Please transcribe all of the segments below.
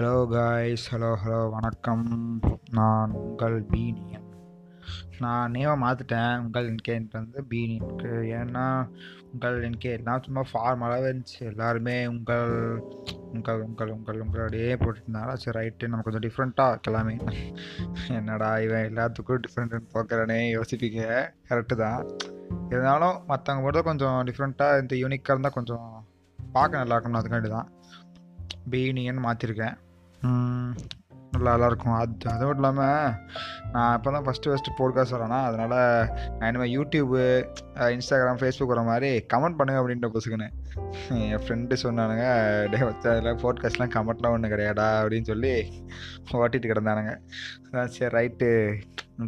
Hello guys, hello வணக்கம். நான் உங்கள் பீனியன். நான் நேம் மாற்றிட்டேன் உங்கள் என்கேன்ட்டு பீனியனுக்கு. ஏன்னா உங்கள் என்கேலாம் சும்மா ஃபார்மலாகவே இருந்துச்சு. எல்லாருமே உங்கள் உங்கள் உங்கள் உங்கள் உங்களுடைய போட்டுருந்தாலும் சரி ரைட்டு, நம்ம கொஞ்சம் டிஃப்ரெண்ட்டாக வைக்கலாமே. என்னடா இவன் எல்லாத்துக்கும் டிஃப்ரெண்ட்டுன்னு பார்க்குறானே, யோசிப்பீங்க. கரெக்டு தான், இருந்தாலும் மற்றவங்க போட்டு கொஞ்சம் டிஃப்ரெண்ட்டாக இந்த யூனிக்காக இருந்தால் கொஞ்சம் பார்க்க நல்லா இருக்கணும். அதுக்காண்டி தான் பீனியன் மாற்றிருக்கேன். நல்லாயிருக்கும். அதுவும் இல்லாமல் நான் இப்போ தான் ஃபஸ்ட்டு போட்காஸ்ட் வரேன்னா, அதனால் நான் இனிமேல் யூடியூப்பு, இன்ஸ்டாகிராம், ஃபேஸ்புக் வர மாதிரி கமெண்ட் பண்ணுங்க அப்படின்ற பொசுக்குன்னு என் ஃப்ரெண்டு சொன்னானுங்க. டே வச்சு அதில் போட்காஸ்ட்லாம் கமெண்ட்லாம் ஒன்றும் கிடையாடா அப்படின்னு சொல்லி ஓட்டிகிட்டு கிடந்தானுங்க. அதான் சரி ரைட்டு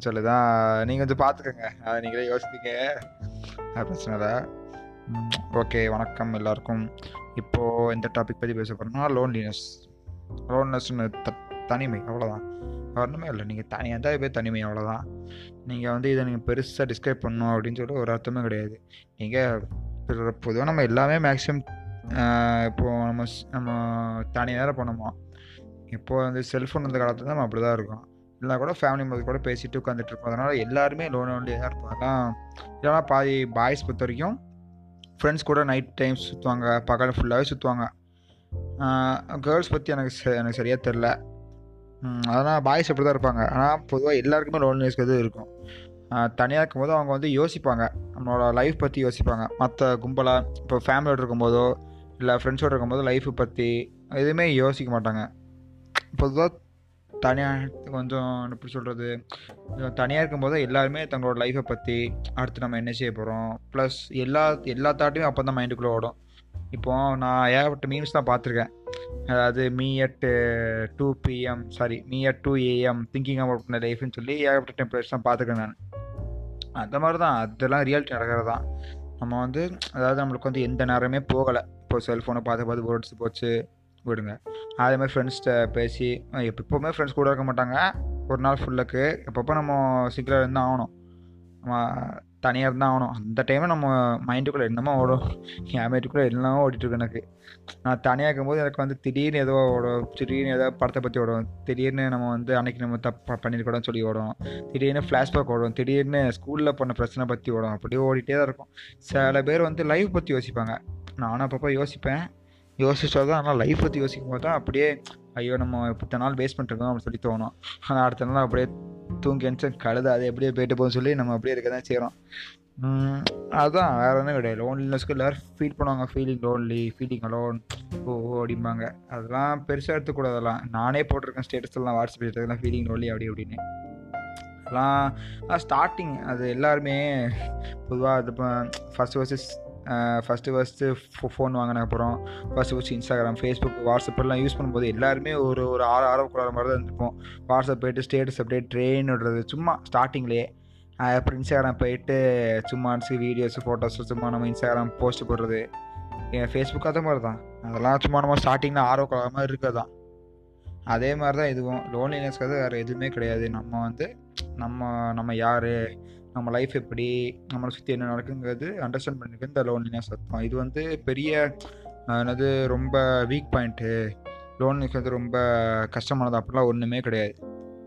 சொல்லி தான். நீங்கள் கொஞ்சம் பார்த்துக்கோங்க, அதை நீங்களே யோசிப்பீங்க, அது பிரச்சனை இல்லை. ஓகே, வணக்கம் எல்லாருக்கும். இப்போது இந்த டாபிக் பற்றி பேச போகிறோம்னா லோன்லினஸ்னு தனிமை, அவ்வளோதான். ஒன்றுமே இல்லை, நீங்கள் தனியாக தான் போய் தனிமை, அவ்வளோதான். நீங்கள் வந்து இதை நீங்கள் பெருசாக டிஸ்கிரைப் பண்ணணும் அப்படின்னு சொல்லி ஒரு அர்த்தமே கிடையாது. நீங்கள் பொதுவாக நம்ம எல்லாமே மேக்ஸிமம் இப்போது நம்ம தனி நேரம் பண்ணுவோம். இப்போது வந்து செல்ஃபோன் இருந்த காலத்தில் நம்ம அப்படி தான் இருக்கோம். இல்லை கூட ஃபேமிலி மெம்பர் கூட பேசிட்டு உட்காந்துட்டு இருப்போம். அதனால் எல்லாருமே லோன்லியாக தான் இருப்போம். அதான் இல்லைனா பாதி பாய்ஸ் பொறுத்த வரைக்கும் ஃப்ரெண்ட்ஸ் கூட நைட் டைம் சுற்றுவாங்க, பகல் ஃபுல்லாகவே சுற்றுவாங்க. கேர்ள்ஸ் பற்றி எனக்கு சரியாக தெரில. அதனால் பாய்ஸ் அப்படி தான் இருப்பாங்க. ஆனால் பொதுவாக எல்லாருக்குமே லோன்லினஸ் எதுவும் இருக்கும். தனியாக இருக்கும்போது அவங்க வந்து யோசிப்பாங்க, நம்மளோட லைஃப் பற்றி யோசிப்பாங்க. மற்ற கும்பலாக இப்போ ஃபேமிலியோடு இருக்கும்போதோ இல்லை ஃப்ரெண்ட்ஸோடு இருக்கும்போது லைஃப்பை பற்றி எதுவுமே யோசிக்க மாட்டாங்க. பொதுவாக தனியாக கொஞ்சம் எப்படி சொல்கிறது, தனியாக இருக்கும்போது எல்லாருமே தங்களோட லைஃப்பை பற்றி, அடுத்து நம்ம என்ன செய்ய போகிறோம், ப்ளஸ் எல்லா தாட்டையும் அப்போ தான் மைண்டுக்குள்ளே ஓடும். இப்போது நான் ஏகப்பட்ட மீம்ஸ் தான் பார்த்துருக்கேன். அதாவது me at 2 AM thinking about பண்ண லைஃப்னு சொல்லி ஏகப்பட்ட டெம்ப்ளேட்ஸ் தான் பார்த்துருக்கேன் நான். அந்த மாதிரி தான், அதெல்லாம் ரியாலிட்டி நடக்கிறது தான். நம்ம வந்து அதாவது நம்மளுக்கு வந்து எந்த நேரமே போகலை. இப்போது செல்ஃபோனை பார்த்து போர்ட்ஸ் போச்சு விடுங்க. அதேமாதிரி ஃப்ரெண்ட்ஸ்கிட்ட பேசி எப்போவுமே ஃப்ரெண்ட்ஸ் கூட இருக்க மாட்டாங்க. ஒரு நாள் ஃபுல்லுக்கு எப்பப்போ நம்ம சிக்கலாக இருந்தால் ஆகணும், நம்ம தனியாக இருந்தால் ஆகணும். அந்த டைமில் நம்ம மைண்டுக்குள்ளே என்னமோ ஓடும். என் மைண்டுக்குள்ளே எல்லாமே ஓடிட்டுருக்கு. எனக்கு நான் தனியாக இருக்கும்போது எனக்கு வந்து திடீர்னு ஏதோ ஓடும், திடீர்னு ஏதோ படத்தை பற்றி ஓடும், திடீர்னு நம்ம வந்து அன்றைக்கி நம்ம தப்பு பண்ணியிருக்கூடாதுன்னு சொல்லி ஓடும், திடீர்னு ஃப்ளாஷ்பேக் ஓடும், திடீர்னு ஸ்கூலில் பண்ண பிரச்சனை பற்றி ஓடும். அப்படியே ஓடிட்டே தான் இருக்கும். சில பேர் வந்து லைஃப் பற்றி யோசிப்பாங்க. நானும் அப்பப்போ யோசிப்பேன். யோசிச்சா தான், ஆனால் லைஃப் பற்றி யோசிக்கும் போது தான் அப்படியே ஐயோ நம்ம இத்தனை நாள் வேஸ்ட் பண்ணிருக்கோம் அப்படின்னு சொல்லி தோணும். ஆனால் அடுத்த நாள் அப்படியே தூங்கி என்ச்சு கழுத அது எப்படியே போயிட்டு போகும்னு சொல்லி நம்ம அப்படியே இருக்க தான் செய்கிறோம். அதுதான், வேறு ஒன்றும் கிடையாது. லோன்லினஸ்க்கு எல்லோரும் ஃபீல் பண்ணுவாங்க, ஃபீலிங் லோன்லி, ஃபீலிங் அலோன், ஓ அப்படிம்பாங்க. அதெல்லாம் பெருசாக எடுத்துக்கூடாது. அதெல்லாம் நானே போட்டிருக்கேன் ஸ்டேட்டஸ்லாம், வாட்ஸ்அப் எடுத்துக்கலாம், ஃபீலிங் லோன்லி அப்படி அப்படின்னு. அதெல்லாம் ஸ்டார்டிங் அது எல்லாருமே பொதுவாக அது ஃபஸ்ட்டு ஃபோன் வாங்கின அப்புறம் ஃபஸ்ட்டு இன்ஸ்டாகிராம், ஃபேஸ்புக், வாட்ஸ்அப்பெல்லாம் யூஸ் பண்ணும்போது எல்லாருமே ஒரு ஆர்வக்குள்ள மாதிரி தான் இருந்துருப்போம். வாட்ஸ்அப் போய்ட்டு ஸ்டேட்டஸ் அப்படியே ட்ரெயின் விடுறது சும்மா ஸ்டார்டிங்லேயே. அப்புறம் இன்ஸ்டாகிராம் போய்ட்டு சும்மா வீடியோஸு, ஃபோட்டோஸு சும்மா நம்ம இன்ஸ்டாகிராம் போஸ்ட் போடுறது, ஃபேஸ்புக் அதே மாதிரி தான். அதெல்லாம் சும்மா நம்ம ஸ்டார்டிங்கில் ஆர்வக்குள்ள மாதிரி இருக்கிறது தான். அதே மாதிரி தான் இதுவும். லோன்லினஸ்க்காக வேறு எதுவுமே கிடையாது. நம்ம வந்து நம்ம யார், நம்ம லைஃப் எப்படி, நம்மளை சுற்றி என்ன நடக்குங்கிறது அண்டர்ஸ்டாண்ட் பண்ணிருக்கு இந்த லோன்லினஸ் அர்த்தம். இது வந்து பெரிய என்னது ரொம்ப வீக் பாயிண்ட்டு, லோன்லினஸ் வந்து ரொம்ப கஷ்டமானது அப்படிலாம் ஒன்றுமே கிடையாது.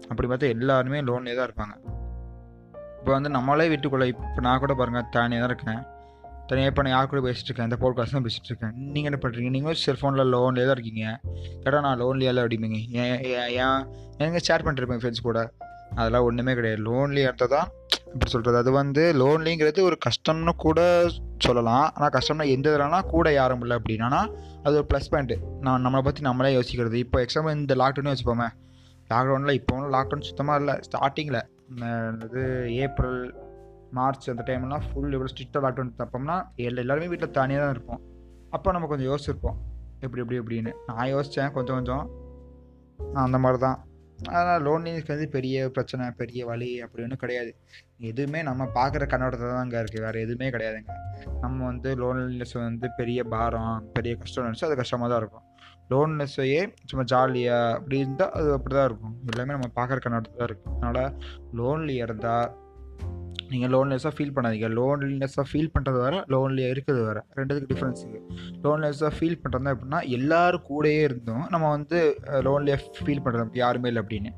அப்படி பார்த்தா எல்லாருமே லோன்லேயே தான் இருப்பாங்க. இப்போ வந்து நம்மளே வீட்டுக்குள்ளே, இப்போ நான் கூட பாருங்கள் தனியாக தான் இருக்கேன். தனியாக இப்போ நான் யார் கூட பேசிகிட்டு இருக்கேன், இந்த போட்காஸ்ட் தான் பேசிகிட்டு இருக்கேன். நீங்கள் என்ன பண்ணுறீங்க, நீங்களும் செல்ஃபோனில் லோன்லேயே தான் இருக்கீங்க. கேட்டா நான் லோன்லியாக இல்லை அப்படிங்க, ஏன் எங்கே ஷேர் பண்ணிட்டுருப்பேன் ஃப்ரெண்ட்ஸ் கூட. அதெல்லாம் ஒன்றுமே கிடையாது. லோன்லி அர்த்தம் தான் இப்படி சொல்கிறது. அது வந்து லோன்லிங்கிறது ஒரு கஷ்டம்னு கூட சொல்லலாம். ஆனால் கஷ்டம்னா எந்த இதுலனா கூட யாரும் இல்லை அப்படின்னா அது ஒரு ப்ளஸ் பாயிண்ட்டு. நான் நம்மளை பற்றி நம்மளே யோசிக்கிறது. இப்போ எக்ஸாம்பிள் இந்த லாக்டவுனே வச்சுப்போமே. லாக்டவுனில் இப்போ ஒன்றும் லாக்டவுன் சுத்தமாக இல்லை. ஸ்டார்டிங்கில் இது ஏப்ரல், மார்ச் அந்த டைம்லாம் ஃபுல் எவ்வளோ ஸ்ட்ரிக்டாக லாக்டவுன் தப்போம்னா எல்லாருமே வீட்டில் தனியாக தான் இருப்போம். அப்போ நம்ம கொஞ்சம் யோசிச்சிருப்போம் எப்படி அப்படின்னு. நான் யோசித்தேன் கொஞ்சம் அந்த மாதிரி தான். அதனால் லோன்லினஸ்க்கு வந்து பெரிய பிரச்சனை, பெரிய வலி அப்படி ஒன்றும் கிடையாது. எதுவுமே நம்ம பார்க்குற கண்ணோட்டத்தை தான் அங்கே இருக்குது, வேறு எதுவுமே கிடையாதுங்க. நம்ம வந்து லோன்லினஸ் வந்து பெரிய பாரம், பெரிய கஷ்டம் நினச்சி அது கஷ்டமாக தான் இருக்கும். லோன்லினஸ்ஸையே சும்மா ஜாலியாக அப்படி இருந்தால் அது அப்படி தான் இருக்கும். எல்லாமே நம்ம பார்க்குற கண்ணோட்டத்தை தான் இருக்குது. அதனால் லோன்லி இருந்தால் நீங்கள் லோன்லெஸ்ஸாக ஃபீல் பண்ணாதீங்க. லோன்லினஸ்ஸாக ஃபீல் பண்ணுறது வேறு, லோன்லியாக இருக்குது வேறு, ரெண்டுத்துக்கு டிஃப்ரென்ஸ் இருக்குது. லோன்லெஸ்ஸாக ஃபீல் பண்ணுறது அப்படின்னா எல்லோரும் கூடயே இருந்தோம் நம்ம வந்து லோன்லியாக ஃபீல் பண்ணுறது யாருமே இல்லை அப்படின்னு.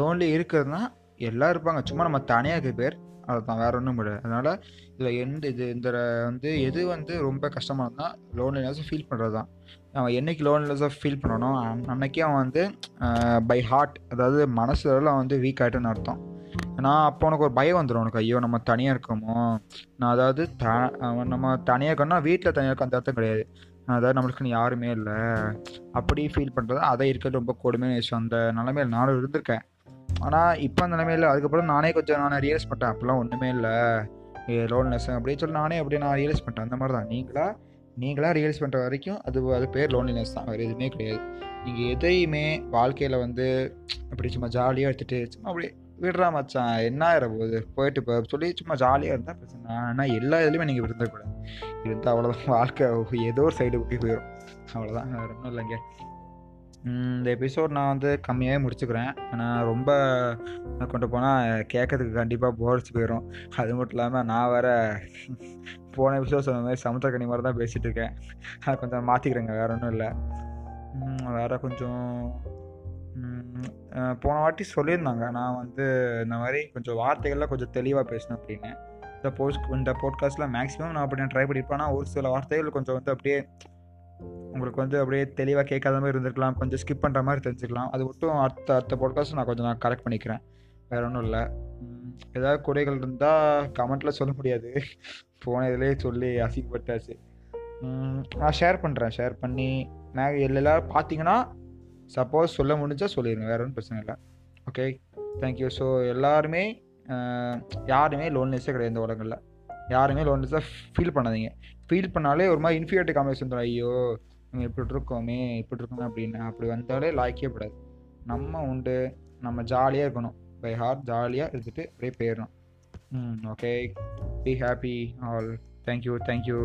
லோன்லி இருக்கிறதுனா எல்லாம் இருப்பாங்க, சும்மா நம்ம தனியாக பேர் அதுதான், வேறு ஒன்றும் இல்லை. அதனால் இதில் இந்த வந்து எது ரொம்ப கஷ்டமானதுனா லோன்லினஸ்ஸாக ஃபீல் பண்ணுறது தான். அவன் என்றைக்கு லோன்லெஸ்ஸாக ஃபீல் பண்ணணும் அன்றைக்கே அவன் வந்து பை ஹார்ட், அதாவது மனசுல வந்து வீக் ஆகிட்டுன்னு அர்த்தம். ஏன்னா அப்போ உனக்கு ஒரு பயம் வந்துடும், உனக்கு ஐயோ நம்ம தனியாக இருக்கோமோ. நான் அதாவது நம்ம தனியாக இருக்கோம்னா வீட்டில் தனியாக இருக்க அந்த அர்த்தம் கிடையாது, அதாவது நம்மளுக்குன்னு யாருமே இல்லை அப்படி ஃபீல் பண்ணுறது. அதை இருக்கிறது ரொம்ப கொடுமையான விஷயம். அந்த நிலைமையில் நானும் இருந்திருக்கேன். ஆனால் இப்போ அந்த நிலைமையில் அதுக்கப்புறம் நானே ரியலைஸ் பண்ணிட்டேன், அப்போலாம் ஒன்றுமே இல்லை லோன்லெஸ் அப்படின்னு சொல்லி நான் ரியலைஸ் பண்ணிட்டேன். அந்த மாதிரி தான் நீங்களாக ரியல்ஸ் பண்ணுற வரைக்கும் அது பேர் லோன்லினஸ் தான், வேறு எதுவுமே கிடையாது. நீங்கள் எதையுமே வாழ்க்கையில் வந்து அப்படி சும்மா ஜாலியாக எடுத்துகிட்டு சும்மா அப்படி விடுறா மச்சான் என்ன ஆகிற போகுது போயிட்டு இப்போ சொல்லி சும்மா ஜாலியாக இருந்தால் பிரச்சனை. ஆனால் எல்லா இதுலேயுமே நீங்கள் விருந்தக்கூடாது, இருந்தால் அவ்வளோதான், வாழ்க்கை ஏதோ ஒரு சைடு போய் போயிடும், அவ்வளோதான், வேறு ஒன்றும் இல்லைங்க. இந்த எபிசோட் நான் வந்து கம்மியாகவே முடிச்சுக்கிறேன். ஆனால் ரொம்ப கொண்டு போனால் கேட்கறதுக்கு கண்டிப்பாக போர்ச்சு போயிடும். அது மட்டும் இல்லாமல் நான் வேறு போன எபிசோட் சொன்ன மாதிரி சமுத்திரக்கணி மாதிரி தான் பேசிகிட்டு இருக்கேன், அதை கொஞ்சம் மாற்றிக்கிறேங்க, வேறு ஒன்றும் இல்லை. வேறு கொஞ்சம் போன வாட்டி சொல்லியிருந்தாங்க நான் வந்து இந்த மாதிரி கொஞ்சம் வார்த்தைகள்லாம் கொஞ்சம் தெளிவாக பேசணும் அப்படின்னு. இந்த போட்காஸ்ட்டில் மேக்ஸிமம் நான் அப்படி ட்ரை பண்ணியிருப்பேன். ஆனால் ஒரு சில வார்த்தைகள் கொஞ்சம் வந்து அப்படியே உங்களுக்கு வந்து அப்படியே தெளிவாக கேட்காத மாதிரி இருந்திருக்கலாம், கொஞ்சம் ஸ்கிப் பண்ணுற மாதிரி தெரிஞ்சுக்கலாம். அது மட்டும் அடுத்த பாட்காஸ்ட் நான் கரெக்ட் பண்ணிக்கிறேன், வேறு ஒன்றும் இல்லை. ஏதாவது குறைகள் இருந்தால் கமெண்ட்டில் சொல்ல முடியாது, போன இதிலே சொல்லி அசிங்கப்பட்டாச்சு. நான் ஷேர் பண்ணி நான் எல்லோரும் பார்த்தீங்கன்னா சப்போஸ் சொல்ல முடிஞ்சால் சொல்லிடுங்க, வேறு ஒன்றும் பிரச்சனை இல்லை. Okay, thank you. ஸோ எல்லாருமே யாருமே லோன்லெஸ்ஸே கிடையாது இந்த உலகங்களில், யாருமே லோன்லெஸ்ஸாக ஃபீல் பண்ணாதீங்க. ஃபீல் பண்ணாலே ஒரு மாதிரி இன்ஃபீரியாரிட்டி காம்ப்ளெக்ஸ் வந்துடும், ஐயோ நம்ம இப்படி இருக்கோமே அப்படின்னு. அப்படி வந்தாலே லாய்க்கே படாது. நம்ம உண்டு, நம்ம ஜாலியாக இருக்கணும், பை ஹார்ட் ஜாலியாக இருந்துட்டு அப்படியே போயிடணும். Okay, be happy all. Thank you.